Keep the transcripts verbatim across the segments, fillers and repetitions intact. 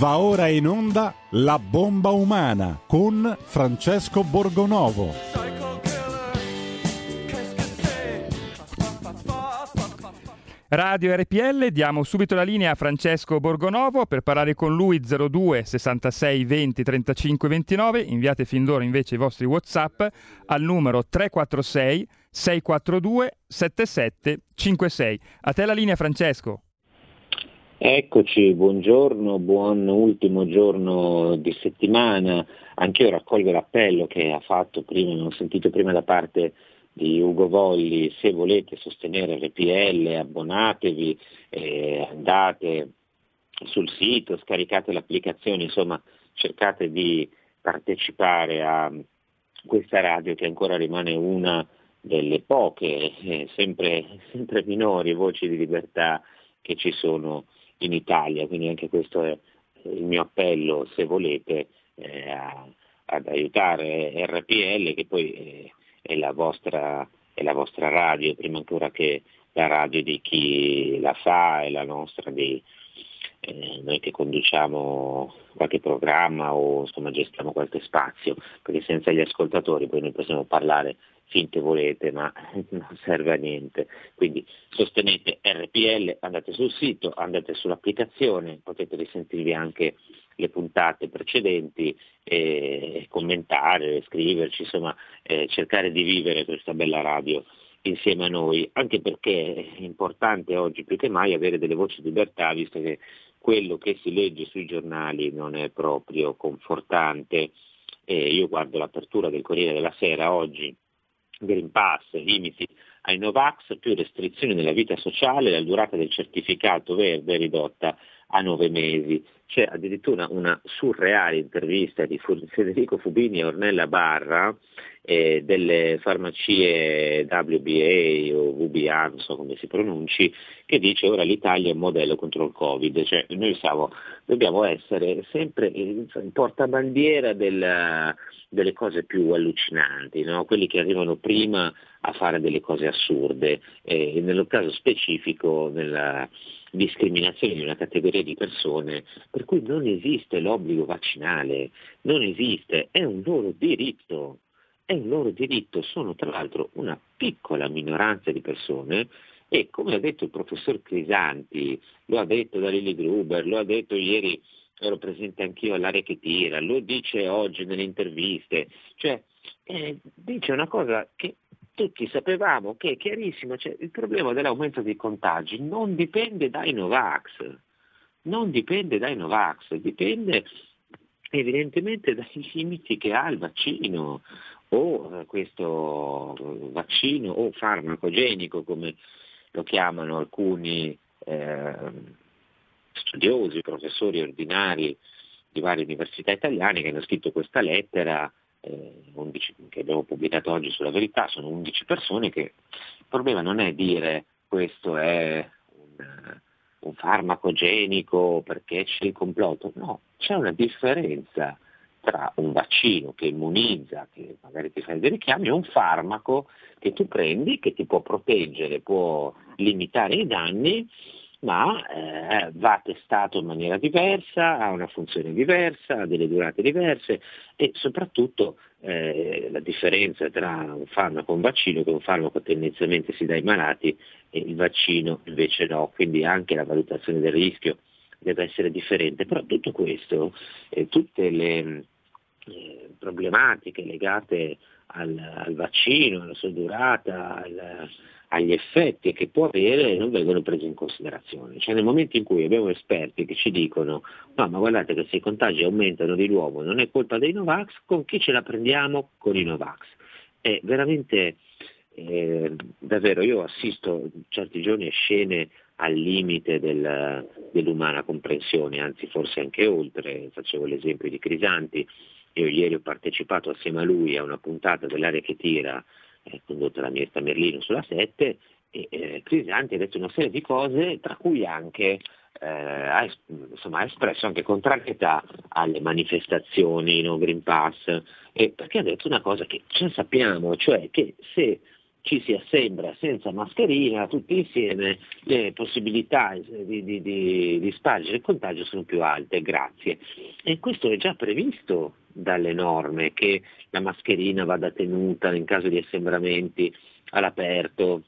Va ora in onda La bomba umana con Francesco Borgonovo. Radio R P L, diamo subito la linea a Francesco Borgonovo per parlare con lui. Zero due sessantasei venti trentacinque ventinove. Inviate fin d'ora invece i vostri WhatsApp al numero tre quattro sei sei quattro due sette sette cinque sei. A te la linea, Francesco. Eccoci, buongiorno, buon ultimo giorno di settimana. Anch'io raccolgo l'appello che ha fatto prima, non ho sentito prima da parte di Ugo Volli: se volete sostenere R P L abbonatevi, eh, andate sul sito, scaricate l'applicazione, insomma cercate di partecipare a questa radio che ancora rimane una delle poche, eh, sempre, sempre minori voci di libertà che ci sono in Italia, quindi anche questo è il mio appello, se volete, eh, a, ad aiutare R P L, che poi eh, è, la vostra, è la vostra radio, prima ancora che la radio di chi la fa, è la nostra, di eh, noi che conduciamo qualche programma o insomma gestiamo qualche spazio, perché senza gli ascoltatori poi noi possiamo parlare finte volete, ma non serve a niente. Quindi sostenete R P L, andate sul sito, andate sull'applicazione, potete risentirvi anche le puntate precedenti e commentare, scriverci, insomma eh, cercare di vivere questa bella radio insieme a noi, anche perché è importante oggi più che mai avere delle voci di libertà, visto che quello che si legge sui giornali non è proprio confortante. Eh, io guardo l'apertura del Corriere della Sera oggi: Green Pass, limiti ai Novax, più restrizioni nella vita sociale, la durata del certificato verde è ridotta a nove mesi. C'è addirittura una surreale intervista di Federico Fubini e Ornella Barra eh, delle farmacie W B A o W B A, non so come si pronunci, che dice: ora l'Italia è un modello contro il Covid. Cioè, noi siamo, dobbiamo essere sempre in, in portabandiera del, delle cose più allucinanti, no? Quelli che arrivano prima a fare delle cose assurde, eh, nello caso specifico nella discriminazione di una categoria di persone per cui non esiste l'obbligo vaccinale, non esiste, è un loro diritto, è un loro diritto, sono tra l'altro una piccola minoranza di persone e, come ha detto il professor Crisanti, lo ha detto da Lilli Gruber, lo ha detto ieri, ero presente anch'io all'Area che tira, lo dice oggi nelle interviste, cioè eh, dice una cosa che tutti sapevamo, che è chiarissimo, cioè il problema dell'aumento dei contagi non dipende dai Novax, non dipende dai Novax, dipende evidentemente dai limiti che ha il vaccino o questo vaccino o farmacogenico, come lo chiamano alcuni eh, studiosi, professori ordinari di varie università italiane che hanno scritto questa lettera undici che abbiamo pubblicato oggi sulla Verità. Sono undici persone che il problema non è dire questo è un, un farmacogenico perché c'è il complotto, no, c'è una differenza tra un vaccino che immunizza, che magari ti fa dei richiami, e un farmaco che tu prendi, che ti può proteggere, può limitare i danni, ma eh, va testato in maniera diversa, ha una funzione diversa, ha delle durate diverse e soprattutto eh, la differenza tra un farmaco e un vaccino è che un farmaco tendenzialmente si dà ai malati e il vaccino invece no, quindi anche la valutazione del rischio deve essere differente. Però tutto questo, eh, tutte le eh, problematiche legate al, al vaccino, alla sua durata, al agli effetti che può avere, non vengono presi in considerazione. Cioè, nel momento in cui abbiamo esperti che ci dicono no, ma guardate che se i contagi aumentano di nuovo non è colpa dei Novax, con chi ce la prendiamo? Con i Novax. È veramente eh, davvero, io assisto certi giorni a scene al limite del, dell'umana comprensione, anzi forse anche oltre. Facevo l'esempio di Crisanti, io ieri ho partecipato assieme a lui a una puntata dell'Area che tira condotta da Myrta Merlino sulla sette, e eh, Crisanti ha detto una serie di cose, tra cui anche eh, ha, es- insomma, ha espresso anche contrarietà alle manifestazioni no Green Pass, e perché ha detto una cosa che già sappiamo, cioè che se ci si assembra senza mascherina, tutti insieme le possibilità di, di, di, di spargere il contagio sono più alte, grazie. E questo è già previsto dalle norme, che la mascherina vada tenuta in caso di assembramenti all'aperto,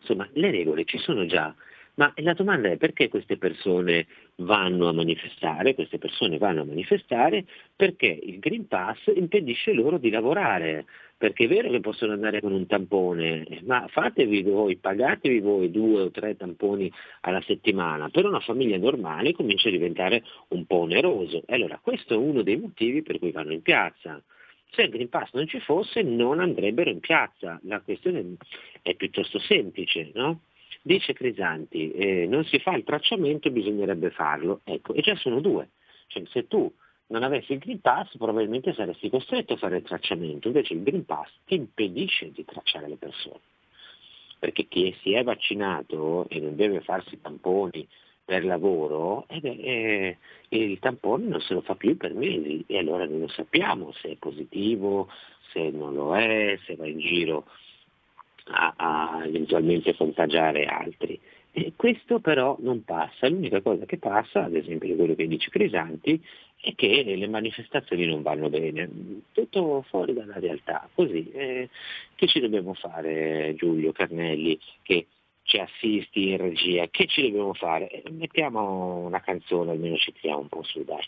insomma le regole ci sono già. Ma la domanda è: perché queste persone vanno a manifestare? Queste persone vanno a manifestare perché il Green Pass impedisce loro di lavorare, perché è vero che possono andare con un tampone, ma fatevi voi, pagatevi voi due o tre tamponi alla settimana, per una famiglia normale comincia a diventare un po' oneroso. E allora questo è uno dei motivi per cui vanno in piazza. Se il Green Pass non ci fosse non andrebbero in piazza, la questione è piuttosto semplice, no? Dice Crisanti, eh, non si fa il tracciamento, bisognerebbe farlo. Ecco, e già sono due. Cioè, se tu non avessi il Green Pass probabilmente saresti costretto a fare il tracciamento, invece il Green Pass ti impedisce di tracciare le persone. Perché chi si è vaccinato e non deve farsi tamponi per lavoro, eh beh, eh, il tampone non se lo fa più per mesi e allora non lo sappiamo se è positivo, se non lo è, se va in giro A, a eventualmente contagiare altri. E questo però non passa. L'unica cosa che passa, ad esempio quello che dice Crisanti, è che le manifestazioni non vanno bene, tutto fuori dalla realtà, così. Eh, che ci dobbiamo fare, Giulio Carnelli, che ci assisti in regia, che ci dobbiamo fare? Eh, mettiamo una canzone, almeno ci tiriamo un po' su, dai.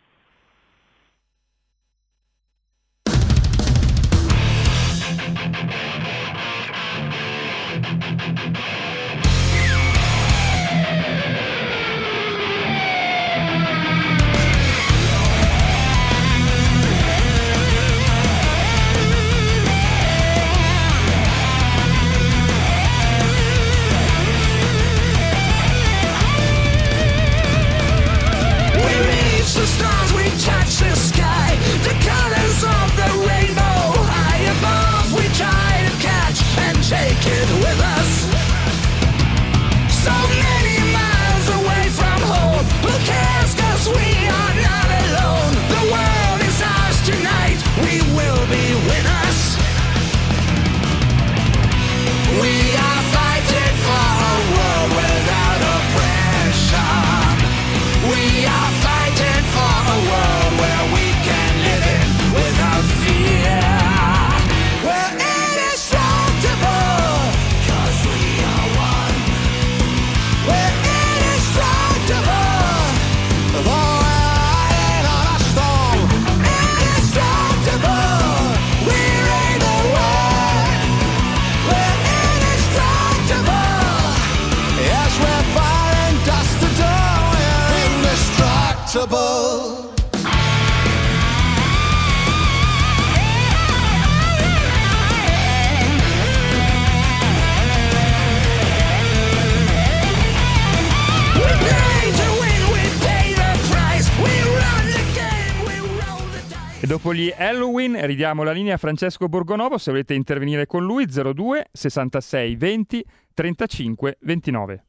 Dopo gli Halloween ridiamo la linea a Francesco Borgonovo, se volete intervenire con lui, zero due sessantasei venti trentacinque ventinove.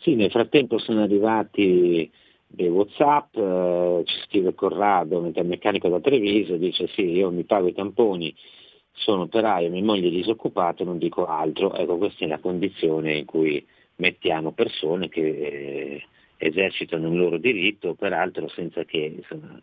Sì, nel frattempo sono arrivati dei WhatsApp, eh, ci scrive Corrado, metalmeccanico da Treviso, dice sì, io mi pago i tamponi, sono operaio, mia moglie è disoccupata, non dico altro. Ecco, questa è la condizione in cui mettiamo persone che eh, esercitano il loro diritto, peraltro senza che insomma,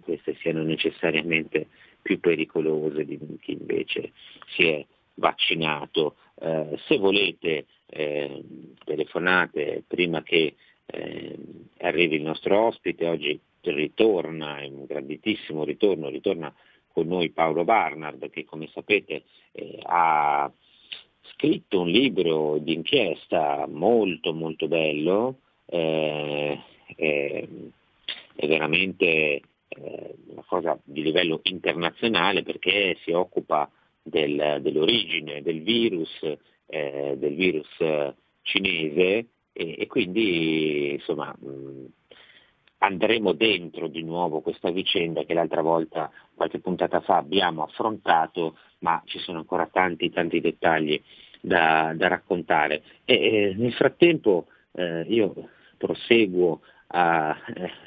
queste siano necessariamente più pericolose di chi invece si è vaccinato. Eh, se volete eh, telefonate prima che eh, arrivi il nostro ospite. Oggi ritorna, è un grandissimo ritorno, ritorna con noi Paolo Barnard, che come sapete eh, ha scritto un libro di inchiesta molto molto bello, eh, eh, è veramente una cosa di livello internazionale, perché si occupa del, dell'origine del virus, eh, del virus cinese e, e quindi insomma mh, andremo dentro di nuovo questa vicenda che l'altra volta, qualche puntata fa, abbiamo affrontato, ma ci sono ancora tanti tanti dettagli da, da raccontare. E, e nel frattempo eh, io proseguo. Ah,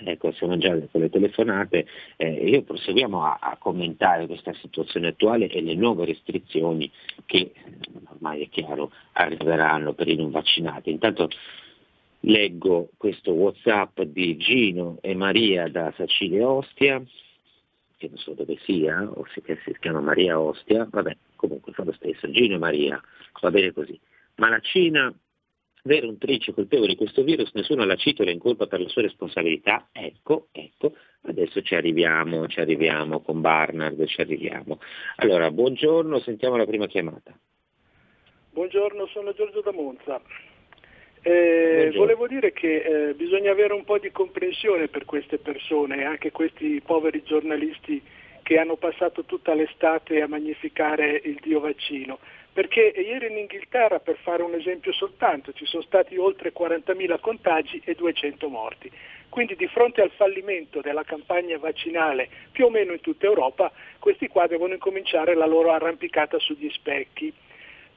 ecco, siamo già con le telefonate, eh, io proseguiamo a, a commentare questa situazione attuale e le nuove restrizioni che ormai è chiaro, arriveranno per i non vaccinati. Intanto leggo questo WhatsApp di Gino e Maria da Sacile Ostia, che non so dove sia, o se si chiama Maria Ostia, vabbè, comunque fa lo stesso, Gino e Maria, va bene così. Ma la Cina, vera untrice colpevole di questo virus, nessuno la citola in colpa per la sua responsabilità, ecco, ecco, adesso ci arriviamo, ci arriviamo con Barnard, ci arriviamo. Allora, buongiorno, sentiamo la prima chiamata. Buongiorno, sono Giorgio da Monza. Eh, volevo dire che eh, bisogna avere un po' di comprensione per queste persone, anche questi poveri giornalisti che hanno passato tutta l'estate a magnificare il dio vaccino, perché ieri in Inghilterra, per fare un esempio soltanto, ci sono stati oltre quarantamila contagi e duecento morti. Quindi di fronte al fallimento della campagna vaccinale più o meno in tutta Europa, questi qua devono incominciare la loro arrampicata sugli specchi.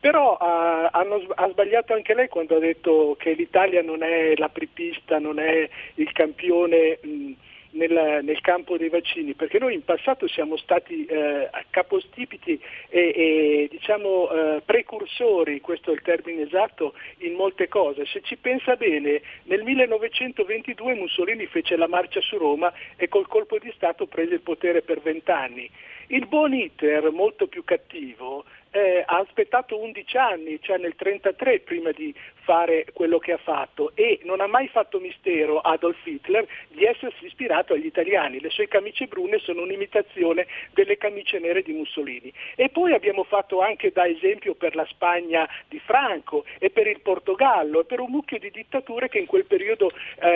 Però ha, hanno, ha sbagliato anche lei quando ha detto che l'Italia non è la apripista, non è il campione mh, nel, nel campo dei vaccini, perché noi in passato siamo stati eh, capostipiti e, e diciamo eh, precursori, questo è il termine esatto, in molte cose. Se ci pensa bene, nel millenovecentoventidue Mussolini fece la marcia su Roma e col colpo di Stato prese il potere per vent'anni. Il buon Hitler, molto più cattivo, Eh, ha aspettato undici anni, cioè nel trentatré, prima di fare quello che ha fatto, e non ha mai fatto mistero Adolf Hitler di essersi ispirato agli italiani. Le sue camicie brune sono un'imitazione delle camicie nere di Mussolini. E poi abbiamo fatto anche da esempio per la Spagna di Franco e per il Portogallo e per un mucchio di dittature che in quel periodo eh,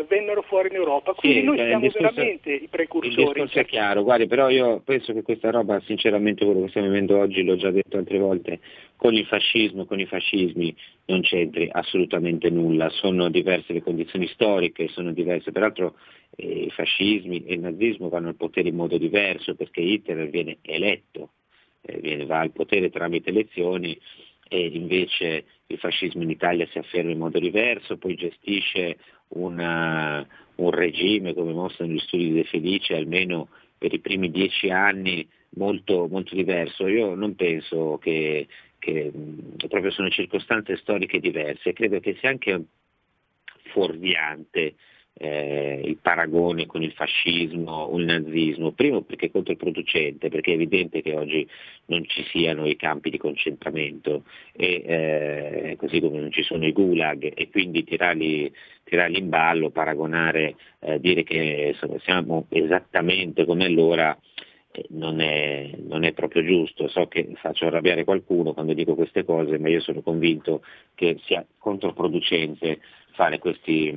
eh, vennero fuori in Europa. Quindi sì, noi siamo discorso, veramente i precursori. Il discorso è chiaro, guardi, però io penso che questa roba, sinceramente, quello che stiamo vivendo oggi, l'ho già detto altre volte, con il fascismo, con i fascismi non c'entri assolutamente nulla, sono diverse le condizioni storiche, sono diverse, peraltro eh, i fascismi e il nazismo vanno al potere in modo diverso, perché Hitler viene eletto, eh, viene, va al potere tramite elezioni, e invece il fascismo in Italia si afferma in modo diverso, poi gestisce una, un regime, come mostrano gli studi di De Felice, almeno per i primi dieci anni, molto, molto diverso. Io non penso che, che proprio sono circostanze storiche diverse, credo che sia anche fuorviante eh, il paragone con il fascismo o il nazismo, primo perché è controproducente, perché è evidente che oggi non ci siano i campi di concentramento, e eh, così come non ci sono i gulag, e quindi tirarli, tirarli in ballo, paragonare, eh, dire che insomma, siamo esattamente come allora, Non è, non è proprio giusto. So che faccio arrabbiare qualcuno quando dico queste cose, ma io sono convinto che sia controproducente fare questi,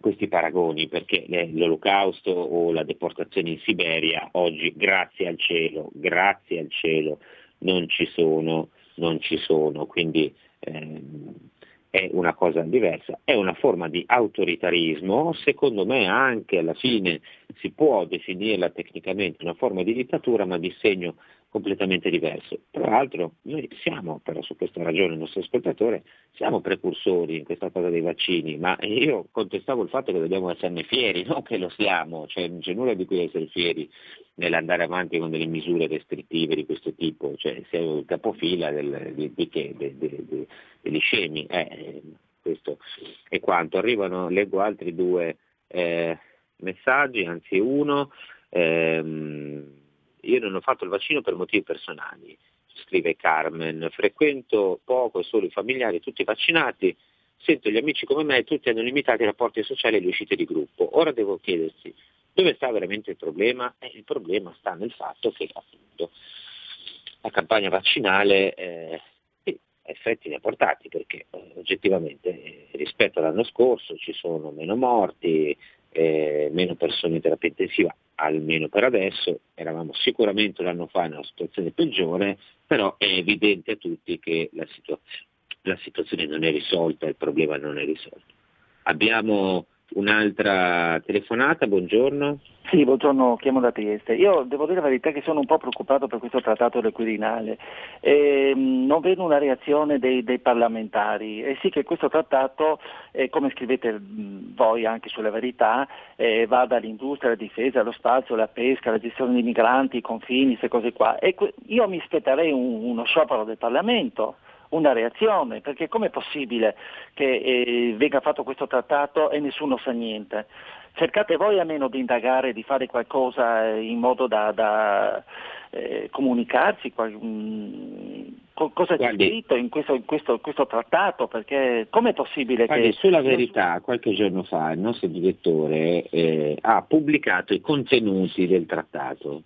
questi paragoni, perché l'Olocausto o la deportazione in Siberia oggi, grazie al cielo, grazie al cielo, non ci sono, non ci sono, quindi ehm, è una cosa diversa, è una forma di autoritarismo, secondo me anche alla fine si può definirla tecnicamente una forma di dittatura, ma di segno completamente diverso. Tra l'altro noi siamo, però su questa ragione il nostro ascoltatore, siamo precursori in questa cosa dei vaccini, ma io contestavo il fatto che dobbiamo esserne fieri, non che lo siamo, cioè non c'è nulla di cui essere fieri nell'andare avanti con delle misure restrittive di questo tipo, cioè siamo il capofila del, di, di che, de, de, de, degli scemi, eh, questo è quanto. Arrivano, leggo altri due eh, messaggi, anzi uno, ehm, io non ho fatto il vaccino per motivi personali, scrive Carmen, frequento poco e solo i familiari tutti vaccinati, sento gli amici come me, tutti hanno limitati i rapporti sociali e le uscite di gruppo. Ora devo chiedersi, dove sta veramente il problema? Eh, il problema sta nel fatto che appunto la campagna vaccinale eh, effetti ne ha portati, perché eh, oggettivamente eh, rispetto all'anno scorso ci sono meno morti, eh, meno persone in terapia intensiva, almeno per adesso. Eravamo sicuramente l'anno fa in una situazione peggiore, però è evidente a tutti che la, situazio- la situazione non è risolta, il problema non è risolto. Abbiamo un'altra telefonata, buongiorno. Sì, buongiorno, chiamo da Trieste. Io devo dire la verità che sono un po' preoccupato per questo trattato del Quirinale. Eh, non vedo una reazione dei, dei parlamentari. E eh sì che questo trattato, eh, come scrivete voi anche sulla verità, eh, va dall'industria, alla difesa, allo spazio, alla pesca, alla gestione dei migranti, i confini, queste cose qua. E que- io mi aspetterei un, uno sciopero del Parlamento, una reazione, perché com'è possibile che eh, venga fatto questo trattato e nessuno sa niente? Cercate voi almeno di indagare, di fare qualcosa in modo da, da eh, comunicarsi, qual, mh, co- cosa c'è scritto in questo, in questo, questo trattato, perché com'è possibile guardi, che… Sulla Verità, qualche giorno fa, il nostro direttore eh, ha pubblicato i contenuti del trattato.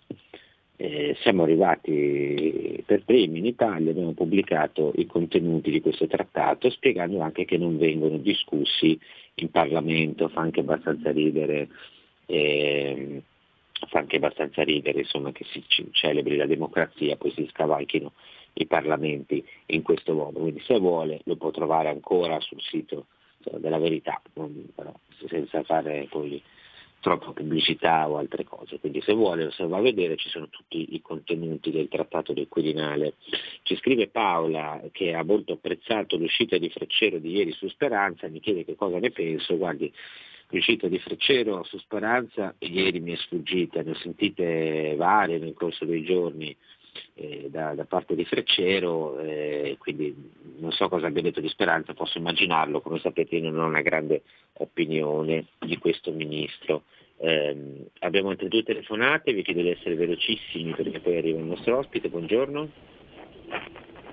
Eh, siamo arrivati per primi in Italia, abbiamo pubblicato i contenuti di questo trattato, spiegando anche che non vengono discussi in Parlamento, fa anche abbastanza ridere, eh, fa anche abbastanza ridere insomma, che si celebri la democrazia, poi si scavalchino i Parlamenti in questo modo. Quindi se vuole lo può trovare ancora sul sito insomma, della Verità, però senza fare poi troppa pubblicità o altre cose. Quindi se vuole, se va a vedere, ci sono tutti i contenuti del trattato del Quirinale. Ci scrive Paola che ha molto apprezzato l'uscita di Freccero di ieri su Speranza, mi chiede che cosa ne penso. Guardi, l'uscita di Freccero su Speranza ieri mi è sfuggita, ne ho sentite varie nel corso dei giorni eh, da, da parte di Freccero, eh, quindi non so cosa abbia detto di Speranza, posso immaginarlo, come sapete io non ho una grande opinione di questo ministro. Eh, abbiamo altre due telefonate, vi chiedo di essere velocissimi perché poi arriva il nostro ospite. Buongiorno.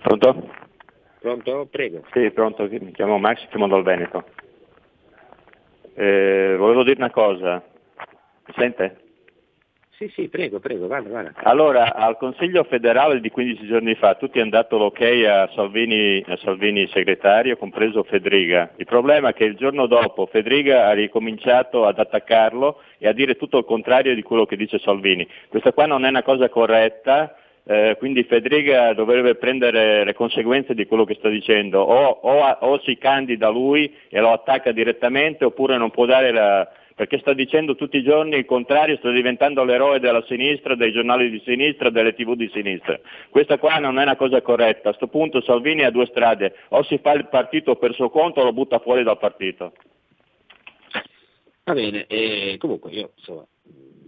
Pronto? Pronto? Prego. Sì, pronto, mi chiamo Max, chiamo dal Veneto. Eh, volevo dire una cosa, mi sente? Sì, sì, prego, prego, vada, vada. Allora, al Consiglio federale di quindici giorni fa tutti hanno dato l'ok a Salvini, a Salvini segretario, compreso Fedriga. Il problema è che il giorno dopo Fedriga ha ricominciato ad attaccarlo e a dire tutto il contrario di quello che dice Salvini. Questa qua non è una cosa corretta, eh, quindi Fedriga dovrebbe prendere le conseguenze di quello che sta dicendo. O, o, o si candida lui e lo attacca direttamente, oppure non può dare la... perché sta dicendo tutti i giorni il contrario, sta diventando l'eroe della sinistra, dei giornali di sinistra, delle tv di sinistra. Questa qua non è una cosa corretta. A sto punto Salvini ha due strade, o si fa il partito per suo conto o lo butta fuori dal partito. Va bene, eh, comunque io insomma,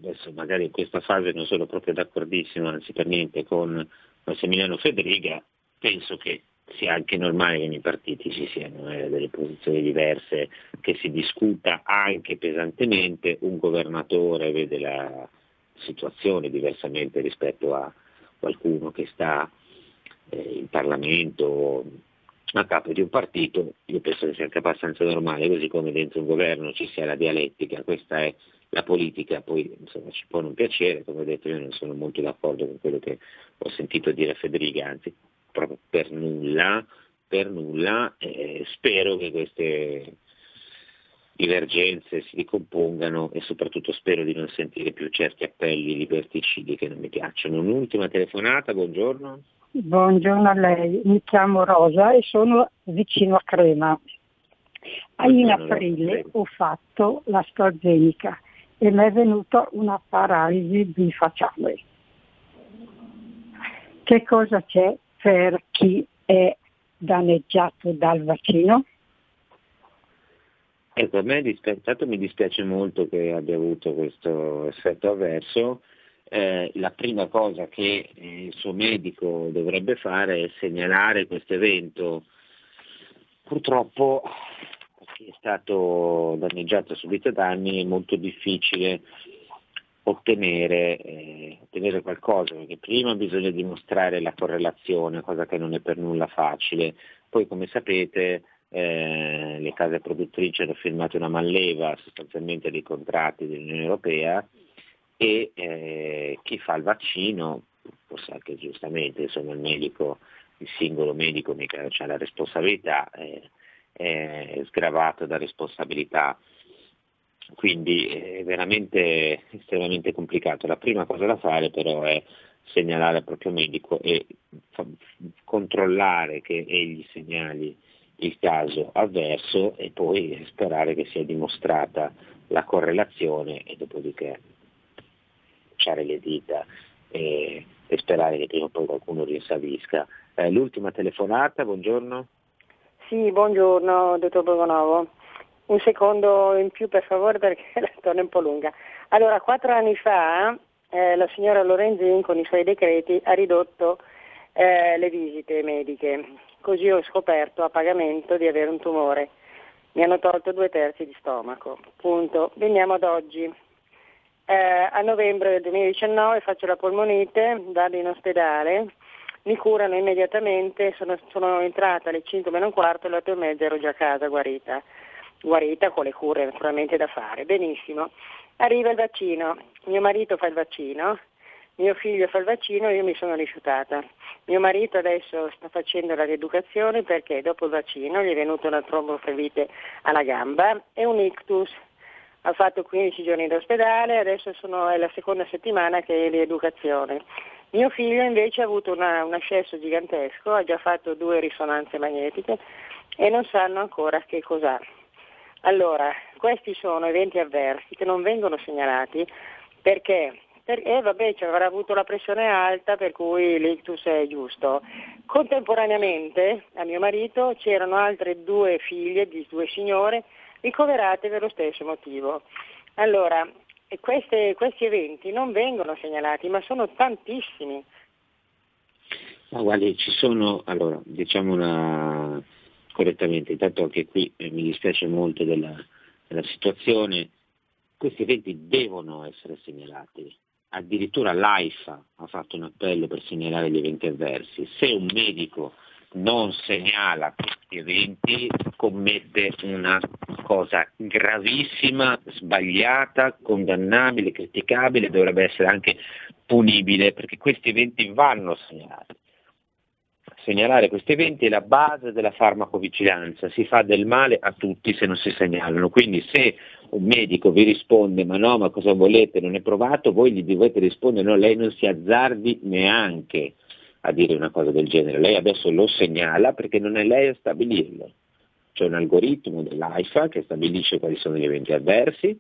adesso magari in questa fase non sono proprio d'accordissimo, anzi per niente, con Massimiliano Fedriga. Penso che sia anche normale che nei partiti ci siano eh, delle posizioni diverse, che si discuta anche pesantemente, un governatore vede la situazione diversamente rispetto a qualcuno che sta eh, in Parlamento a capo di un partito. Io penso che sia anche abbastanza normale, così come dentro un governo ci sia la dialettica, questa è la politica, poi insomma ci può non piacere, come ho detto io non sono molto d'accordo con quello che ho sentito dire a Fedriga, anzi proprio per nulla, per nulla, eh, spero che queste divergenze si ricompongano e soprattutto spero di non sentire più certi appelli liberticidi che non mi piacciono. Un'ultima telefonata, buongiorno. Buongiorno a lei, mi chiamo Rosa e sono vicino a Crema. In aprile ho fatto l'AstraZeneca e mi è venuta una paralisi bifacciale. Che cosa c'è per chi è danneggiato dal vaccino? Ecco, a me dispiace, mi dispiace molto che abbia avuto questo effetto avverso. Eh, la prima cosa che il suo medico dovrebbe fare è segnalare questo evento. Purtroppo chi è stato danneggiato, subito danni, è molto difficile Ottenere, eh, ottenere qualcosa, perché prima bisogna dimostrare la correlazione, cosa che non è per nulla facile. Poi come sapete eh, le case produttrici hanno firmato una manleva sostanzialmente dei contratti dell'Unione Europea e eh, chi fa il vaccino, forse anche giustamente, insomma il medico, il singolo medico mica ha la responsabilità, eh, è sgravato da responsabilità. Quindi è veramente estremamente complicato. La prima cosa da fare però è segnalare al proprio medico e fa- controllare che egli segnali il caso avverso e poi sperare che sia dimostrata la correlazione e dopodiché lasciare le dita e, e sperare che prima o poi qualcuno rinsavisca. Eh, l'ultima telefonata, buongiorno. Sì, buongiorno dottor Borgonovo. Un secondo in più per favore perché la torna un po' lunga. Allora, quattro anni fa eh, la signora Lorenzin con i suoi decreti ha ridotto eh, le visite mediche. Così ho scoperto a pagamento di avere un tumore. Mi hanno tolto due terzi di stomaco. Punto. Veniamo ad oggi. Eh, a novembre del duemiladiciannove faccio la polmonite, vado in ospedale, mi curano immediatamente, sono, sono entrata alle cinque meno un quarto, alle otto e mezza ero già a casa guarita, guarita con le cure naturalmente da fare. Benissimo. Arriva il vaccino, mio marito fa il vaccino, mio figlio fa il vaccino, io mi sono rifiutata. Mio marito adesso sta facendo la rieducazione perché dopo il vaccino gli è venuta una tromboflavite alla gamba e un ictus. Ha fatto quindici giorni d'ospedale, adesso sono, è la seconda settimana che è rieducazione. Mio figlio invece ha avuto una, un ascesso gigantesco, ha già fatto due risonanze magnetiche e non sanno ancora che cos'ha. Allora, questi sono eventi avversi che non vengono segnalati perché... E eh, vabbè, cioè, avrà avuto la pressione alta per cui l'ictus è giusto. Contemporaneamente a mio marito c'erano altre due figlie di due signore ricoverate per lo stesso motivo. Allora, queste, questi eventi non vengono segnalati, ma sono tantissimi. Ma guardi, ci sono, allora, diciamo una correttamente, intanto anche qui eh, mi dispiace molto della, della situazione, questi eventi devono essere segnalati. Addirittura l'AIFA ha fatto un appello per segnalare gli eventi avversi. Se un medico non segnala questi eventi commette una cosa gravissima, sbagliata, condannabile, criticabile, dovrebbe essere anche punibile, perché questi eventi vanno segnalati. Segnalare questi eventi è la base della farmacovigilanza, si fa del male a tutti se non si segnalano, quindi se un medico vi risponde ma no, ma cosa volete, non è provato, voi gli dovete rispondere no, lei non si azzardi neanche a dire una cosa del genere, lei adesso lo segnala perché non è lei a stabilirlo, c'è un algoritmo dell'AIFA che stabilisce quali sono gli eventi avversi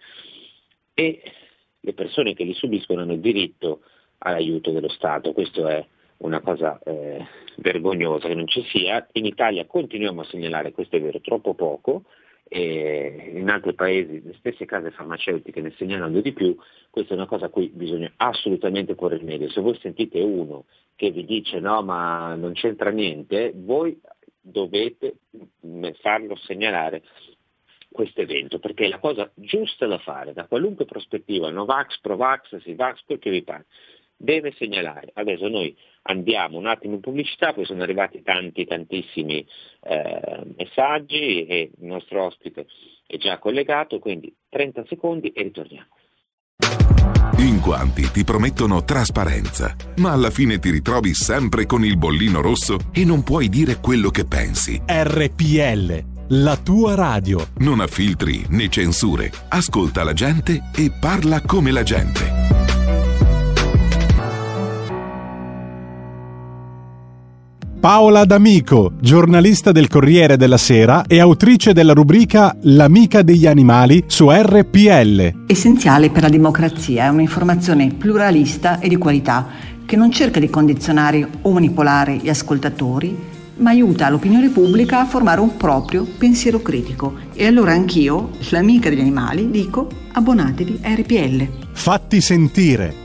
e le persone che li subiscono hanno diritto all'aiuto dello Stato, questo è una cosa eh, vergognosa che non ci sia. In Italia continuiamo a segnalare, questo è vero, troppo poco, e in altri paesi le stesse case farmaceutiche ne segnalano di più, questa è una cosa a cui bisogna assolutamente porre rimedio. Se voi sentite uno che vi dice no ma non c'entra niente, voi dovete farlo segnalare questo evento, perché è la cosa giusta da fare, da qualunque prospettiva, Novax, Provax, Sivax, quel che vi pare. Deve segnalare. Adesso noi andiamo un attimo in pubblicità, poi sono arrivati tanti, tantissimi eh, messaggi e il nostro ospite è già collegato, quindi trenta secondi e ritorniamo. In quanti ti promettono trasparenza, ma alla fine ti ritrovi sempre con il bollino rosso e non puoi dire quello che pensi. R P L, la tua radio. Non ha filtri né censure, ascolta la gente e parla come la gente. Paola D'Amico, giornalista del Corriere della Sera e autrice della rubrica L'amica degli animali su R P L. Essenziale per la democrazia è un'informazione pluralista e di qualità che non cerca di condizionare o manipolare gli ascoltatori, ma aiuta l'opinione pubblica a formare un proprio pensiero critico. E allora anch'io, l'amica degli animali, dico abbonatevi a R P L. Fatti sentire.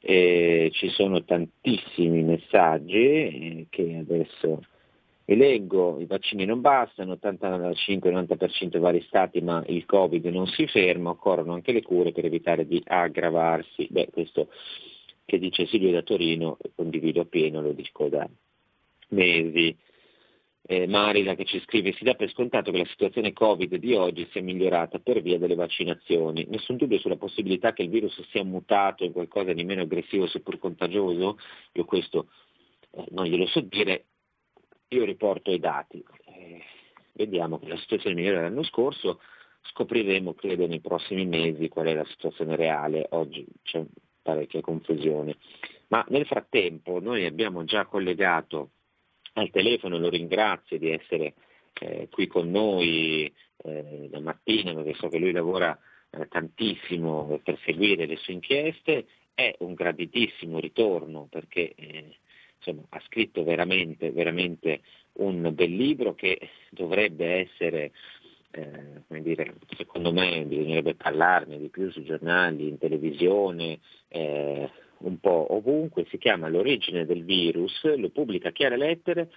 Eh, ci sono tantissimi messaggi eh, che adesso vi leggo. I vaccini non bastano, ottantacinque novanta per cento vari stati, ma il Covid non si ferma, occorrono anche le cure per evitare di aggravarsi. Beh, questo che dice Silvio da Torino condivido appieno, lo dico da mesi. Eh, Marila che ci scrive: si dà per scontato che la situazione Covid di oggi sia migliorata per via delle vaccinazioni. Nessun dubbio sulla possibilità che il virus sia mutato in qualcosa di meno aggressivo seppur contagioso? Io questo eh, non glielo so dire, io riporto i dati. Eh, vediamo che la situazione migliora l'anno scorso, scopriremo credo nei prossimi mesi qual è la situazione reale, oggi c'è parecchia confusione. Ma nel frattempo noi abbiamo già collegato al telefono, lo ringrazio di essere eh, qui con noi eh, la mattina, perché so che lui lavora eh, tantissimo per seguire le sue inchieste. È un graditissimo ritorno, perché eh, insomma, ha scritto veramente, veramente un bel libro che dovrebbe essere, eh, come dire, secondo me bisognerebbe parlarne di più sui giornali, in televisione, eh, un po' ovunque. Si chiama L'origine del virus, lo pubblica Chiare Lettere,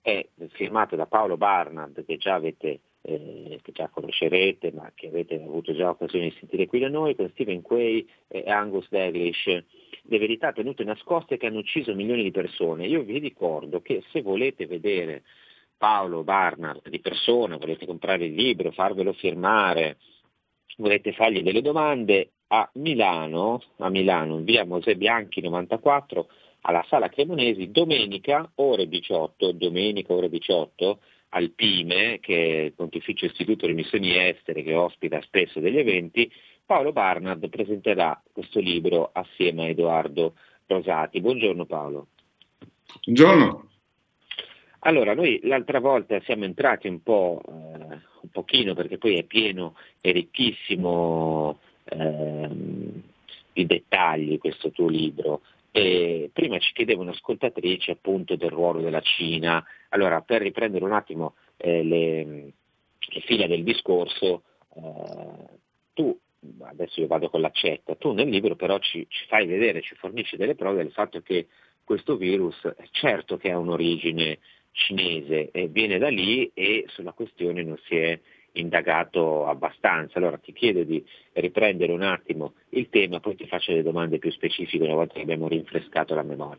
è firmato da Paolo Barnard, che già avete Eh, che già conoscerete, ma che avete avuto già occasione di sentire qui da noi, con Stephen Quay e Angus Daglish, le verità tenute nascoste che hanno ucciso milioni di persone. Io vi ricordo che se volete vedere Paolo Barnard di persona, volete comprare il libro, farvelo firmare, volete fargli delle domande, a Milano, a Milano in via Mosè Bianchi novantaquattro, alla Sala Cremonesi, domenica ore diciotto, domenica ore diciotto, al PIME, che è il Pontificio Istituto di Missioni Estere, che ospita spesso degli eventi, Paolo Barnard presenterà questo libro assieme a Edoardo Rosati. Buongiorno Paolo. Buongiorno. Allora, noi l'altra volta siamo entrati un po', eh, un pochino, perché poi è pieno e ricchissimo eh, di dettagli questo tuo libro. E prima ci chiedeva un'ascoltatrice appunto del ruolo della Cina. Allora, per riprendere un attimo eh, le, le fila del discorso, eh, tu, adesso io vado con l'accetta, tu nel libro però ci, ci fai vedere, ci fornisci delle prove del fatto che questo virus certo che ha un'origine cinese, e viene da lì, e sulla questione non si è indagato abbastanza. Allora ti chiedo di riprendere un attimo il tema, poi ti faccio delle domande più specifiche una volta che abbiamo rinfrescato la memoria.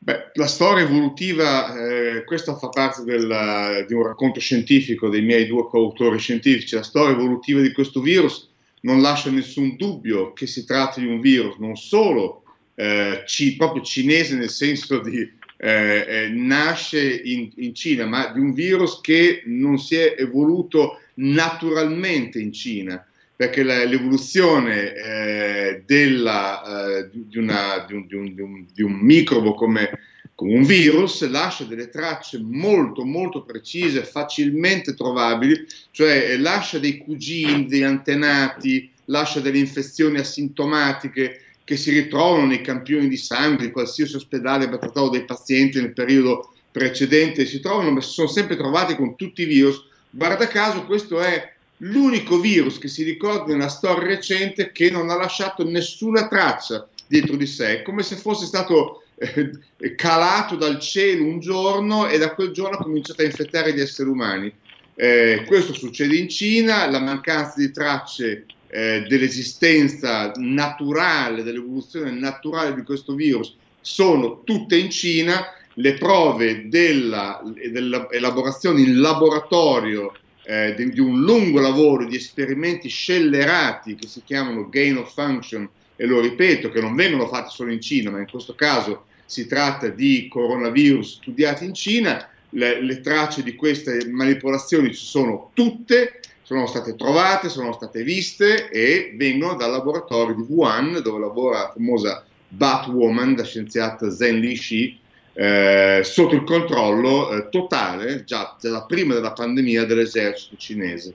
Beh, la storia evolutiva, eh, questo fa parte del, di un racconto scientifico dei miei due coautori scientifici. La storia evolutiva di questo virus non lascia nessun dubbio che si tratti di un virus non solo eh, ci, proprio cinese, nel senso di Eh, eh, nasce in, in Cina, ma di un virus che non si è evoluto naturalmente in Cina, perché la, l'evoluzione eh, della, eh, di, una, di, un, di, un, di, un, di un microbo come, come un virus lascia delle tracce molto molto precise, facilmente trovabili, cioè lascia dei cugini, degli antenati, lascia delle infezioni asintomatiche che si ritrovano nei campioni di sangue in qualsiasi ospedale abbia trattato dei pazienti nel periodo precedente, si trovano, ma si sono sempre trovati con tutti i virus. Guarda caso, questo è l'unico virus che si ricorda nella storia recente che non ha lasciato nessuna traccia dietro di sé, come se fosse stato eh, calato dal cielo un giorno e da quel giorno ha cominciato a infettare gli esseri umani. Eh, questo succede in Cina, la mancanza di tracce Eh, dell'esistenza naturale, dell'evoluzione naturale di questo virus sono tutte in Cina. Le prove della, dell'elaborazione in laboratorio eh, di, di un lungo lavoro di esperimenti scellerati che si chiamano gain of function, e lo ripeto che non vengono fatti solo in Cina, ma in questo caso si tratta di coronavirus studiati in Cina, le, le tracce di queste manipolazioni ci sono tutte, sono state trovate, sono state viste e vengono dal laboratorio di Wuhan, dove lavora la famosa Batwoman, la scienziata Zhengli Shi, eh, sotto il controllo eh, totale, già dalla prima della pandemia, dell'esercito cinese.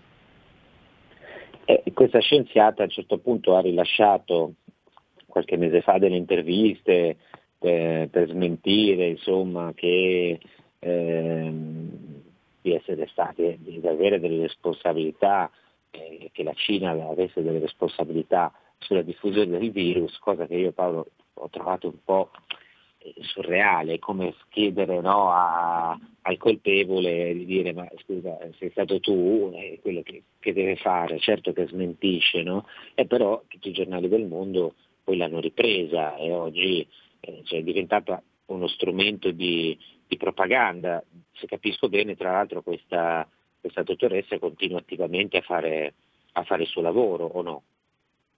Eh, questa scienziata a un certo punto ha rilasciato qualche mese fa delle interviste eh, per smentire, insomma, che... Ehm, di essere stati, di avere delle responsabilità, eh, che la Cina avesse delle responsabilità sulla diffusione del virus, cosa che io, Paolo, ho trovato un po' surreale, come chiedere, no, a, al colpevole di dire ma scusa, sei stato tu, è quello che, che deve fare, certo che smentisce, no? E però tutti i giornali del mondo poi l'hanno ripresa, e oggi eh, cioè, è diventata uno strumento di di propaganda. Se capisco bene, tra l'altro questa, questa dottoressa continua attivamente a fare, a fare il suo lavoro, o no?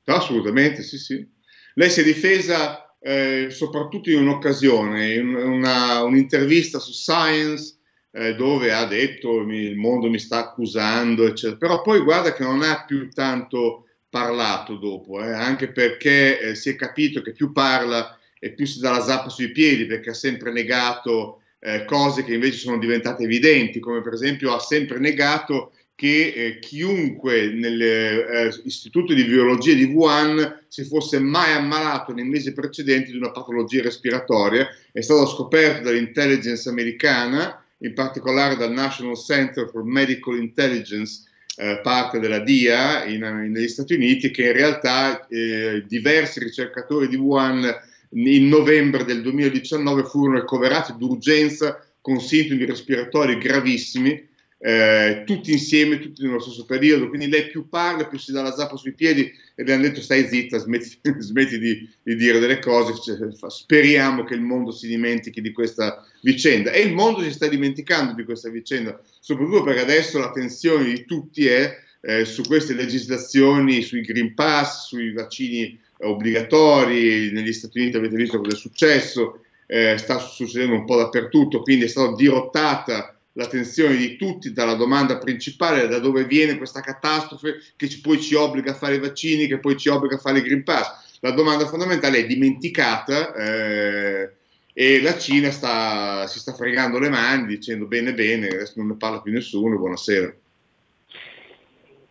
Assolutamente, sì, sì. Lei si è difesa eh, soprattutto in un'occasione, in una, un'intervista su Science, eh, dove ha detto il mondo mi sta accusando, eccetera. Però poi guarda che non ha più tanto parlato dopo, eh, anche perché eh, si è capito che più parla e più si dà la zappa sui piedi, perché ha sempre negato eh, cose che invece sono diventate evidenti, come per esempio ha sempre negato che eh, chiunque nell'istituto eh, di virologia di Wuhan si fosse mai ammalato nei mesi precedenti di una patologia respiratoria. È stato scoperto dall'intelligence americana, in particolare dal National Center for Medical Intelligence, eh, parte della D I A in, in, negli Stati Uniti, che in realtà eh, diversi ricercatori di Wuhan in novembre del duemiladiciannove furono ricoverati d'urgenza con sintomi respiratori gravissimi, Eh, tutti insieme, tutti nello stesso periodo. Quindi lei più parla, più si dà la zappa sui piedi, e le hanno detto stai zitta, smetti, smetti di, di dire delle cose, cioè, speriamo che il mondo si dimentichi di questa vicenda, e il mondo si sta dimenticando di questa vicenda, soprattutto perché adesso la tensione di tutti è eh, su queste legislazioni, sui Green Pass, sui vaccini obbligatori. Negli Stati Uniti avete visto cosa è successo, eh, sta succedendo un po' dappertutto, quindi è stata dirottata l'attenzione di tutti dalla domanda principale: da dove viene questa catastrofe che ci, poi ci obbliga a fare i vaccini, che poi ci obbliga a fare il Green Pass? La domanda fondamentale è dimenticata, eh, e la Cina sta, si sta fregando le mani dicendo bene bene, adesso non ne parla più nessuno, buonasera.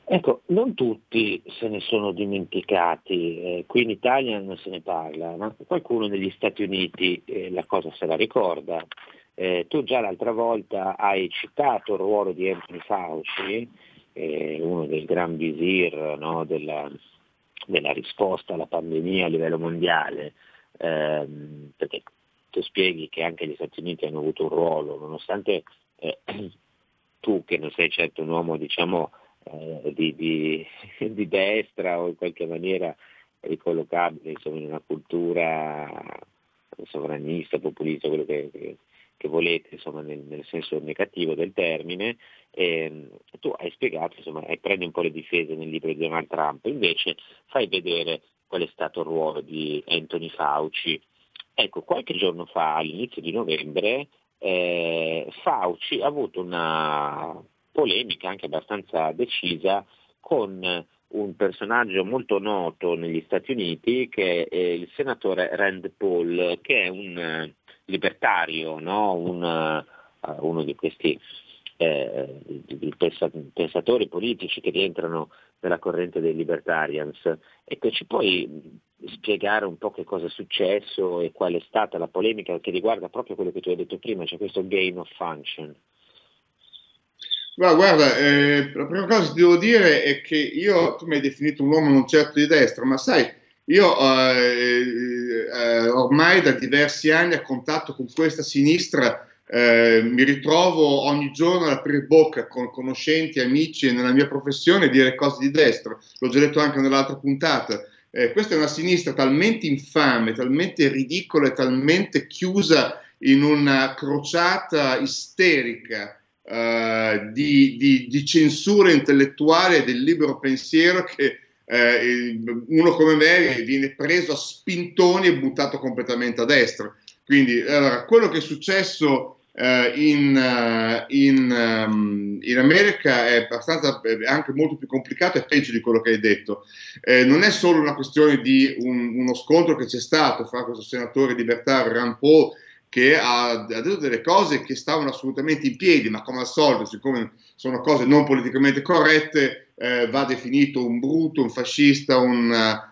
Ecco, non tutti se ne sono dimenticati, eh, qui in Italia non se ne parla, ma qualcuno negli Stati Uniti eh, la cosa se la ricorda. Eh, tu già l'altra volta hai citato il ruolo di Anthony Fauci, eh, uno del gran visir, no, della, della risposta alla pandemia a livello mondiale, eh, perché tu spieghi che anche gli Stati Uniti hanno avuto un ruolo, nonostante eh, tu che non sei certo un uomo diciamo eh, di, di, di destra o in qualche maniera ricollocabile insomma, in una cultura sovranista, populista, quello che, che che volete, insomma, nel, nel senso negativo del termine, eh, tu hai spiegato, insomma, hai preso un po' le difese nel libro di Donald Trump, invece fai vedere qual è stato il ruolo di Anthony Fauci. Ecco, qualche giorno fa, all'inizio di novembre, eh, Fauci ha avuto una polemica anche abbastanza decisa con un personaggio molto noto negli Stati Uniti, che è il senatore Rand Paul, che è un libertario, no? Un, uno di questi eh, di pensatori politici che rientrano nella corrente dei libertarians. Ecco, ci puoi spiegare un po' che cosa è successo e qual è stata la polemica che riguarda proprio quello che tu hai detto prima, cioè questo gain of function? Ma guarda, eh, la prima cosa che devo dire è che io, tu mi hai definito un uomo non certo di destra, ma sai, io eh, eh, ormai da diversi anni a contatto con questa sinistra, eh, mi ritrovo ogni giorno ad aprire bocca con conoscenti, amici e nella mia professione dire cose di destra, l'ho già detto anche nell'altra puntata. Eh, questa è una sinistra talmente infame, talmente ridicola e talmente chiusa in una crociata isterica eh, di, di, di censura intellettuale del libero pensiero che Eh, uno come me viene preso a spintoni e buttato completamente a destra. Quindi allora, quello che è successo eh, in, uh, in, um, in America è abbastanza, è anche molto più complicato e peggio di quello che hai detto. Eh, non è solo una questione di un, uno scontro che c'è stato fra questo senatore libertario Rand Paul, che ha, ha detto delle cose che stavano assolutamente in piedi, ma come al solito, siccome sono cose non politicamente corrette, Eh, va definito un bruto, un fascista, un,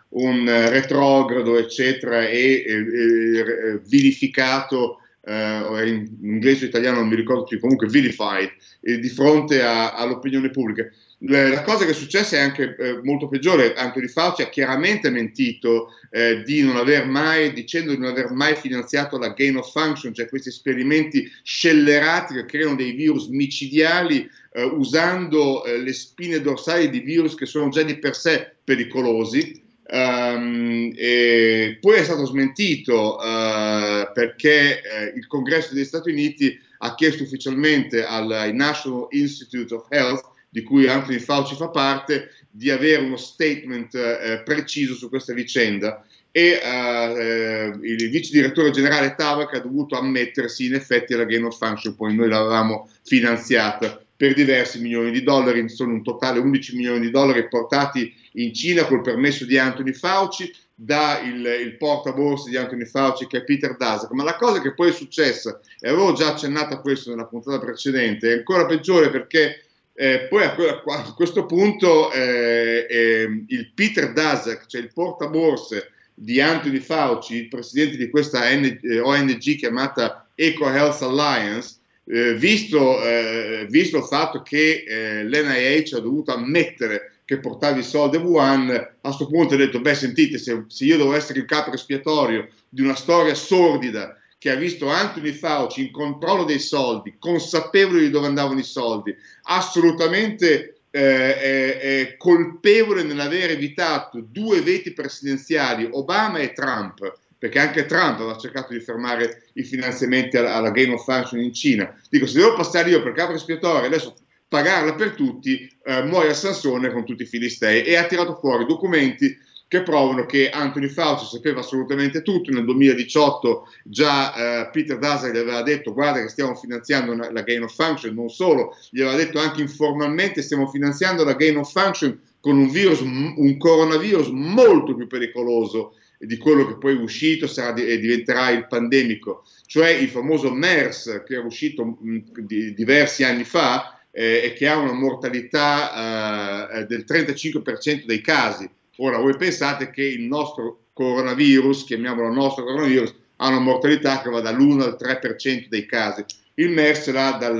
un retrogrado, eccetera, e, e, e vilificato, eh, in inglese o italiano non mi ricordo più, comunque vilified, eh, di fronte a, all'opinione pubblica. La, la cosa che è successa è anche eh, molto peggiore. Anthony Fauci ha chiaramente mentito eh, di non aver mai, dicendo di non aver mai finanziato la gain of function, cioè questi esperimenti scellerati che creano dei virus micidiali eh, usando eh, le spine dorsali di virus che sono già di per sé pericolosi. Um, e poi è stato smentito uh, perché uh, il Congresso degli Stati Uniti ha chiesto ufficialmente al National Institute of Health, di cui Anthony Fauci fa parte, di avere uno statement eh, preciso su questa vicenda, e eh, il vice direttore generale Tavac ha dovuto ammettersi in effetti alla gain of function, poi noi l'avevamo finanziata per diversi milioni di dollari, sono un totale undici milioni di dollari portati in Cina col permesso di Anthony Fauci, da il, il portaborse di Anthony Fauci, che è Peter Daszak. Ma la cosa che poi è successa, e avevo già accennato a questo nella puntata precedente, è ancora peggiore perché eh, poi a, que- a questo punto eh, eh, il Peter Daszak, cioè il portaborse di Anthony Fauci, il presidente di questa O N G chiamata Eco Health Alliance, eh, visto, eh, visto il fatto che eh, l'N I H ha dovuto ammettere che portava i soldi a Wuhan, a questo punto ha detto: beh, sentite, se, se io devo essere il capro espiatorio di una storia sordida che ha visto Anthony Fauci in controllo dei soldi, consapevole di dove andavano i soldi, assolutamente eh, eh, colpevole nell'aver evitato due veti presidenziali, Obama e Trump, perché anche Trump aveva cercato di fermare i finanziamenti alla, alla Gain of Function in Cina. Dico, se devo passare io per capro espiatorio, adesso pagarla per tutti, eh, muore a Sansone con tutti i filistei, e ha tirato fuori documenti che provano che Anthony Fauci sapeva assolutamente tutto. Nel duemiladiciotto già eh, Peter Daszak gli aveva detto: guarda che stiamo finanziando una, la Gain of Function, non solo, gli aveva detto anche informalmente: stiamo finanziando la Gain of Function con un virus, un coronavirus molto più pericoloso di quello che poi è uscito sarà, e diventerà il pandemico, cioè il famoso MERS che è uscito mh, di, diversi anni fa, Eh, e che ha una mortalità eh, del trentacinque per cento dei casi. Ora voi pensate che il nostro coronavirus, chiamiamolo nostro coronavirus, ha una mortalità che va dall'uno al tre per cento dei casi. Il MERS là, dal,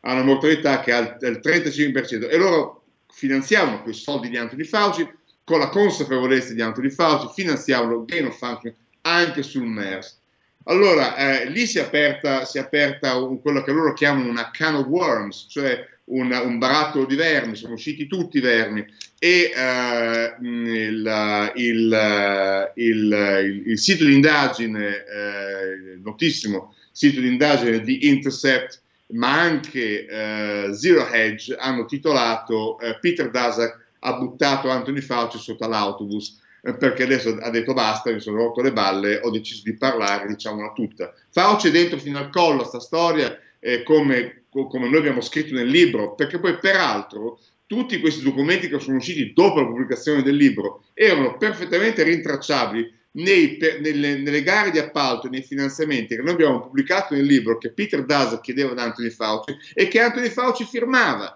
ha una mortalità che ha il trentacinque per cento, e loro finanziavano quei soldi di Anthony Fauci con la consapevolezza di Anthony Fauci, finanziavano Gain of Function anche sul MERS. Allora, eh, lì si è aperta, si è aperta un, quello che loro chiamano una can of worms, cioè una, un barattolo di vermi, sono usciti tutti i vermi, e eh, il, il, il, il sito di indagine, eh, il notissimo sito di indagine di Intercept, ma anche eh, Zero Hedge, hanno titolato eh, Peter Daszak ha buttato Anthony Fauci sotto all'autobus, perché adesso ha detto basta, mi sono rotto le balle, ho deciso di parlare, diciamola tutta. Fauci è dentro fino al collo a sta storia, eh, come, co- come noi abbiamo scritto nel libro, perché poi peraltro tutti questi documenti che sono usciti dopo la pubblicazione del libro erano perfettamente rintracciabili nei, per, nelle, nelle gare di appalto, nei finanziamenti che noi abbiamo pubblicato nel libro, che Peter Daszak chiedeva ad Anthony Fauci e che Anthony Fauci firmava.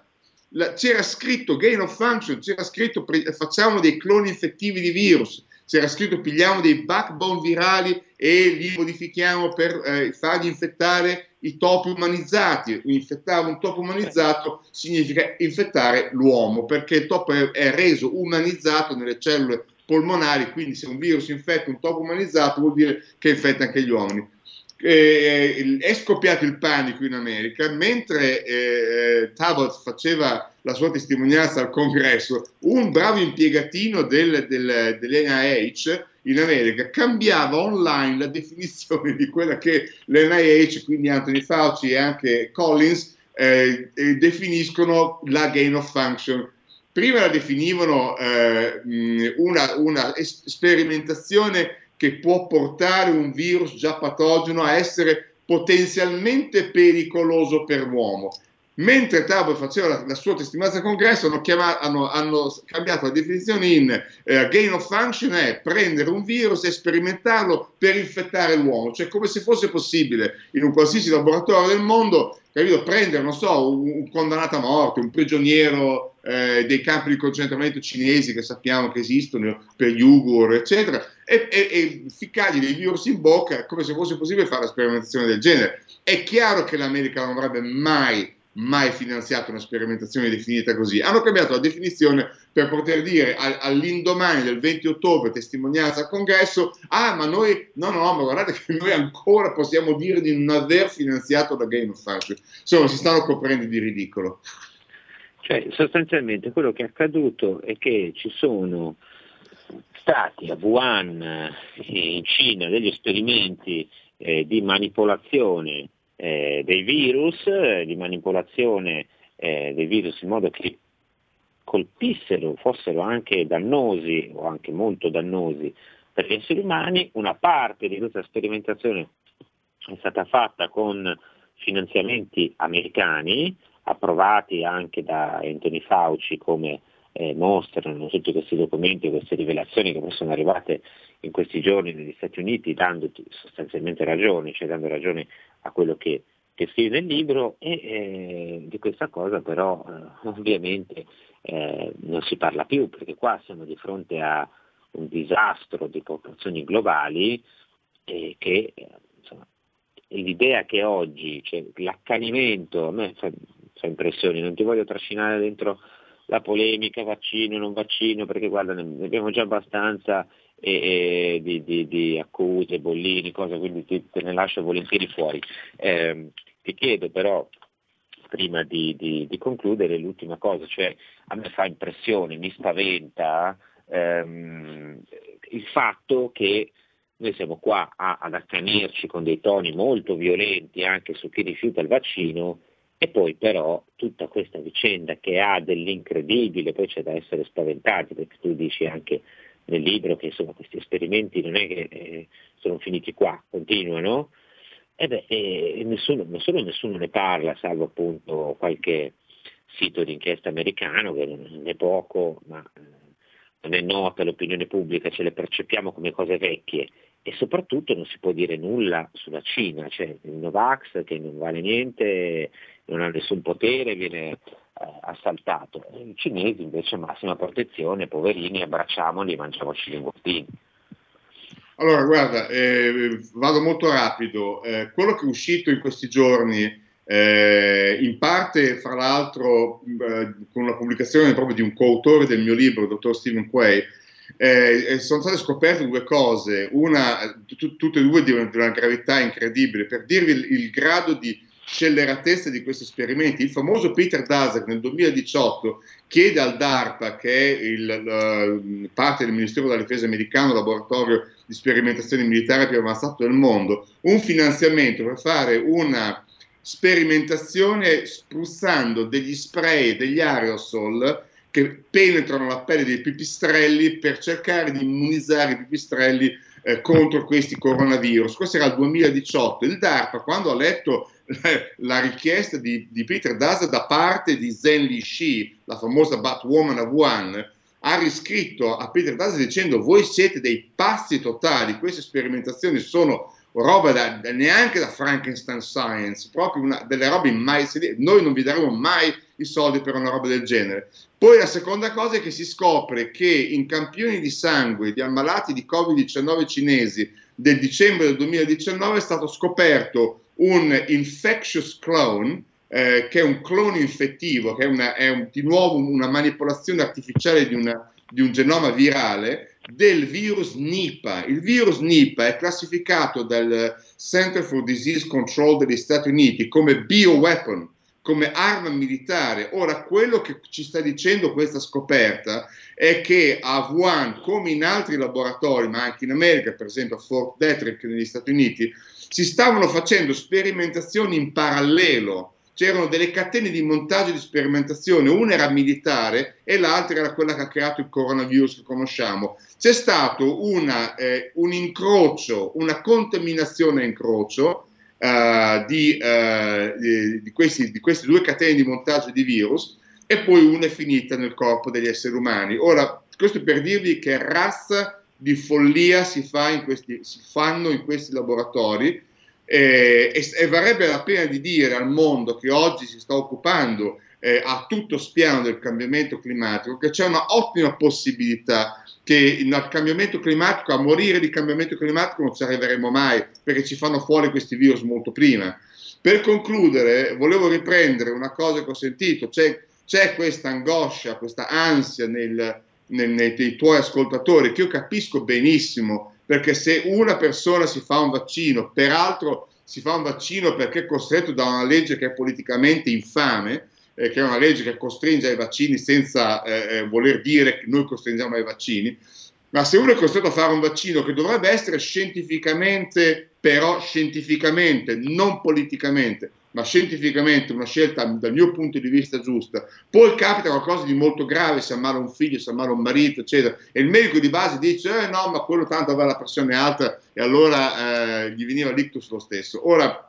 La, c'era scritto Gain of Function, c'era scritto pre, facciamo dei cloni infettivi di virus, c'era scritto pigliamo dei backbone virali e li modifichiamo per eh, fargli infettare i topi umanizzati. Infettare un topo umanizzato significa infettare l'uomo, perché il topo è, è reso umanizzato nelle cellule polmonari, quindi se un virus infetta un topo umanizzato vuol dire che infetta anche gli uomini. Eh, è scoppiato il panico in America. Mentre eh, Tabot faceva la sua testimonianza al congresso, un bravo impiegatino del, del, dell'N I H in America cambiava online la definizione di quella che l'N I H, quindi Anthony Fauci e anche Collins, eh, definiscono la Gain of Function. Prima la definivano eh, una, una sperimentazione che può portare un virus già patogeno a essere potenzialmente pericoloso per l'uomo. Mentre Tabor faceva la, la sua testimonianza al congresso, hanno, chiamato, hanno, hanno cambiato la definizione in eh, Gain of Function è prendere un virus e sperimentarlo per infettare l'uomo, cioè come se fosse possibile in un qualsiasi laboratorio del mondo, capito, prendere, non so, un, un condannato a morte, un prigioniero eh, dei campi di concentramento cinesi che sappiamo che esistono per gli Uighur, eccetera, e, e, e ficcargli dei virus in bocca, come se fosse possibile fare una sperimentazione del genere. È chiaro che l'America non avrebbe mai mai finanziato una sperimentazione definita così. Hanno cambiato la definizione per poter dire all'indomani del venti ottobre, testimonianza al congresso: ah, ma noi, no, no, ma guardate che noi ancora possiamo dire di non aver finanziato la Gain of Function. Insomma, si stanno coprendo di ridicolo. Cioè, sostanzialmente quello che è accaduto è che ci sono stati a Wuhan, in Cina, degli esperimenti eh, di manipolazione Eh, dei virus, eh, di manipolazione eh, dei virus in modo che colpissero, fossero anche dannosi o anche molto dannosi per gli esseri umani. Una parte di questa sperimentazione è stata fatta con finanziamenti americani, approvati anche da Anthony Fauci come eh, mostrano tutti questi documenti, queste rivelazioni che poi sono arrivate in questi giorni negli Stati Uniti, dando sostanzialmente ragione, cioè dando ragione a quello che, che scrive nel libro, e eh, di questa cosa però eh, ovviamente eh, non si parla più, perché qua siamo di fronte a un disastro di proporzioni globali eh, che eh, insomma, l'idea che oggi, cioè, l'accanimento, a me fa, fa impressione, non ti voglio trascinare dentro la polemica vaccino, non vaccino, perché guarda, ne abbiamo già abbastanza e, e, di, di, di accuse, bollini, cose, quindi ti, te ne lascio volentieri fuori. Eh, ti chiedo però, prima di, di, di concludere, l'ultima cosa, cioè a me fa impressione, mi spaventa ehm, il fatto che noi siamo qua a, ad accanirci con dei toni molto violenti anche su chi rifiuta il vaccino, e poi però tutta questa vicenda che ha dell'incredibile, poi c'è da essere spaventati, perché tu dici anche nel libro che insomma questi esperimenti non è che eh, sono finiti qua, continuano, e beh, eh, nessuno, nessuno, nessuno ne parla, salvo appunto qualche sito di inchiesta americano che non è poco, ma eh, non è nota all'opinione pubblica, ce le percepiamo come cose vecchie. E soprattutto non si può dire nulla sulla Cina, cioè il Novax che non vale niente, non ha nessun potere, viene eh, assaltato. I cinesi invece massima protezione, poverini, abbracciamoli e mangiamoci i linguattini. Allora guarda, eh, vado molto rapido, eh, quello che è uscito in questi giorni, eh, in parte fra l'altro eh, con la pubblicazione proprio di un coautore del mio libro, il dottor Stephen Quay, Eh, sono state scoperte due cose, una, t- tutte e due di una, di una gravità incredibile, per dirvi il, il grado di scelleratezza di questi esperimenti. Il famoso Peter Daszak nel duemiladiciotto chiede al DARPA, che è il, la, parte del Ministero della Difesa americano, laboratorio di sperimentazione militare più avanzato del mondo, un finanziamento per fare una sperimentazione spruzzando degli spray, degli aerosol che penetrano la pelle dei pipistrelli per cercare di immunizzare i pipistrelli eh, contro questi coronavirus. Questo era il duemiladiciotto. Il DARPA, quando ha letto eh, la richiesta di, di Peter Daszak da parte di Zhengli Shi, la famosa Batwoman a Wuhan, ha riscritto a Peter Daszak dicendo: voi siete dei pazzi totali, queste sperimentazioni sono roba da, da, neanche da Frankenstein Science, proprio una, delle robe mai, noi non vi daremo mai i soldi per una roba del genere. Poi la seconda cosa è che si scopre che in campioni di sangue di ammalati di covid diciannove cinesi del dicembre del duemiladiciannove è stato scoperto un infectious clone, eh, che è un clone infettivo, che è, una, è un, di nuovo una manipolazione artificiale di, una, di un genoma virale del virus Nipah. Il virus Nipah è classificato dal Center for Disease Control degli Stati Uniti come bioweapon, come arma militare. Ora, quello che ci sta dicendo questa scoperta è che a Wuhan, come in altri laboratori, ma anche in America, per esempio a Fort Detrick negli Stati Uniti, si stavano facendo sperimentazioni in parallelo. C'erano delle catene di montaggio di sperimentazione, una era militare e l'altra era quella che ha creato il coronavirus che conosciamo. C'è stato una, eh, un incrocio, una contaminazione a incrocio Uh, di, uh, di, di, questi, di queste due catene di montaggio di virus, e poi una è finita nel corpo degli esseri umani. Ora, questo per dirvi che razza di follia si, fa in questi, si fanno in questi laboratori, eh, e, e varrebbe la pena di dire al mondo che oggi si sta occupando eh, a tutto spiano del cambiamento climatico che c'è una ottima possibilità che dal cambiamento climatico, a morire di cambiamento climatico non ci arriveremo mai, perché ci fanno fuori questi virus molto prima. Per concludere, volevo riprendere una cosa che ho sentito, c'è, c'è questa angoscia, questa ansia nel, nel, nei, nei tuoi ascoltatori, che io capisco benissimo, perché se una persona si fa un vaccino, peraltro si fa un vaccino perché è costretto da una legge che è politicamente infame, che è una legge che costringe ai vaccini senza eh, voler dire che noi costringiamo ai vaccini, ma se uno è costretto a fare un vaccino che dovrebbe essere scientificamente, però scientificamente, non politicamente, ma scientificamente una scelta dal mio punto di vista giusta, poi capita qualcosa di molto grave, si ammala un figlio, si ammala un marito, eccetera, e il medico di base dice eh no, ma quello tanto aveva la pressione alta e allora eh, gli veniva l'ictus lo stesso. Ora,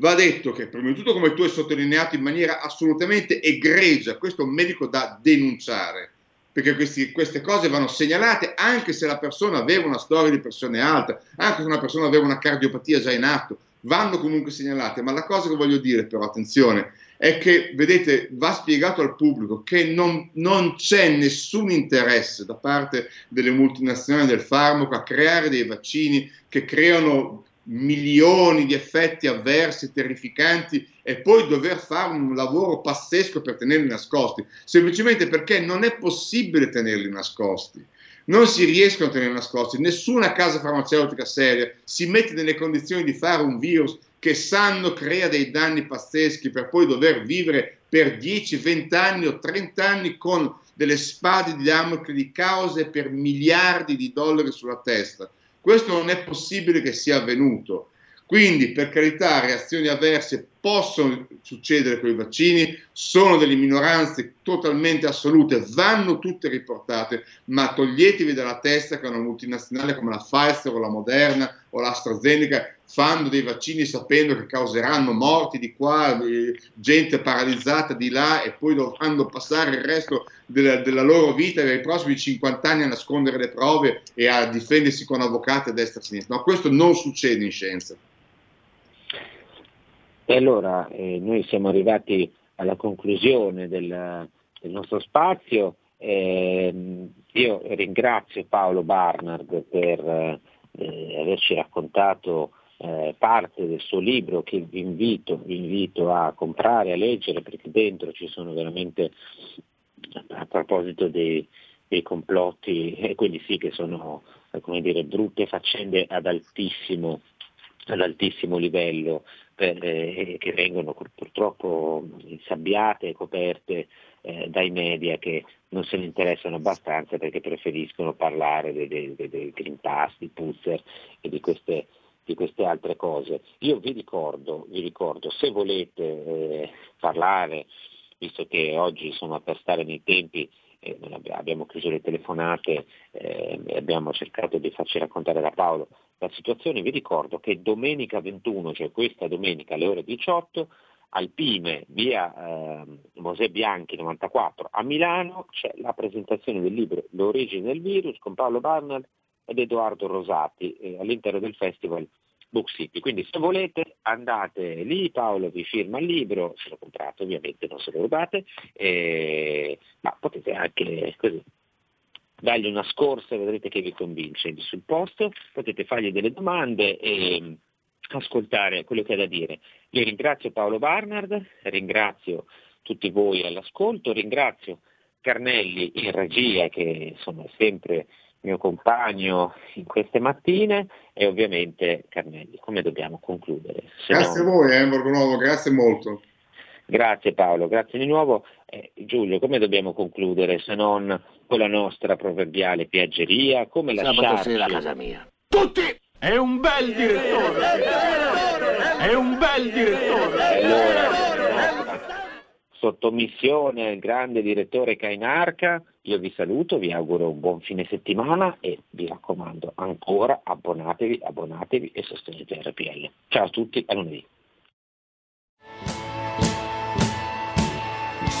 Va detto che, prima di tutto, come tu hai sottolineato in maniera assolutamente egregia, questo è un medico da denunciare, perché questi, queste cose vanno segnalate anche se la persona aveva una storia di pressione alta, anche se una persona aveva una cardiopatia già in atto, vanno comunque segnalate. Ma la cosa che voglio dire, però, attenzione, è che, vedete, va spiegato al pubblico che non, non c'è nessun interesse da parte delle multinazionali del farmaco a creare dei vaccini che creano milioni di effetti avversi terrificanti e poi dover fare un lavoro pazzesco per tenerli nascosti, semplicemente perché non è possibile tenerli nascosti, non si riescono a tenerli nascosti. Nessuna casa farmaceutica seria si mette nelle condizioni di fare un virus che sanno crea dei danni pazzeschi per poi dover vivere per dieci, venti anni o trenta anni con delle spade di Damocle di cause per miliardi di dollari sulla testa. Questo non è possibile che sia avvenuto, quindi, per carità, reazioni avverse possono succedere con i vaccini, sono delle minoranze totalmente assolute, vanno tutte riportate, ma toglietevi dalla testa che una multinazionale come la Pfizer o la Moderna o l'AstraZeneca fanno dei vaccini sapendo che causeranno morti di qua, gente paralizzata di là, e poi dovranno passare il resto della, della loro vita per i prossimi cinquanta anni a nascondere le prove e a difendersi con avvocati a destra e a sinistra. No, questo non succede in scienza. E allora eh, noi siamo arrivati alla conclusione del, del nostro spazio. Eh, io ringrazio Paolo Barnard per eh, averci raccontato Eh, parte del suo libro, che vi invito, vi invito a comprare, a leggere, perché dentro ci sono veramente, a proposito dei, dei complotti, e eh, quelli sì che sono, come dire, brutte faccende ad altissimo, ad altissimo livello, per, eh, che vengono purtroppo insabbiate e coperte eh, dai media, che non se ne interessano abbastanza perché preferiscono parlare del de, de, de Green Pass, di Putzer e di queste di queste altre cose. Io vi ricordo, vi ricordo se volete eh, parlare, visto che oggi, insomma, per stare nei tempi eh, abbiamo chiuso le telefonate eh, e abbiamo cercato di farci raccontare da Paolo la situazione, vi ricordo che domenica ventuno, cioè questa domenica alle ore diciotto, al PIME, via eh, Mosè Bianchi novantaquattro a Milano, c'è la presentazione del libro L'origine del virus con Paolo Barnard ed Edoardo Rosati eh, all'interno del festival Book City. Quindi, se volete, andate lì, Paolo vi firma il libro, se lo comprate ovviamente, non se lo rubate, eh, ma potete anche così dargli una scorsa e vedrete che vi convince sul posto, potete fargli delle domande e ascoltare quello che ha da dire. Io ringrazio Paolo Barnard, ringrazio tutti voi all'ascolto, ringrazio Carnelli in regia, che insomma è sempre mio compagno in queste mattine, e ovviamente Carnelli, come dobbiamo concludere? Se grazie no... a voi, eh, Borgonovo, grazie molto. Grazie Paolo, grazie di nuovo. Eh, Giulio, come dobbiamo concludere se non con la nostra proverbiale piaggeria? Come lasciarci la casa mia? Tutti! È un bel direttore! È un bel direttore! Allora, sottomissione al grande direttore Cainarca, io vi saluto, vi auguro un buon fine settimana e vi raccomando ancora abbonatevi, abbonatevi e sostenete R P L. Ciao a tutti, a lunedì.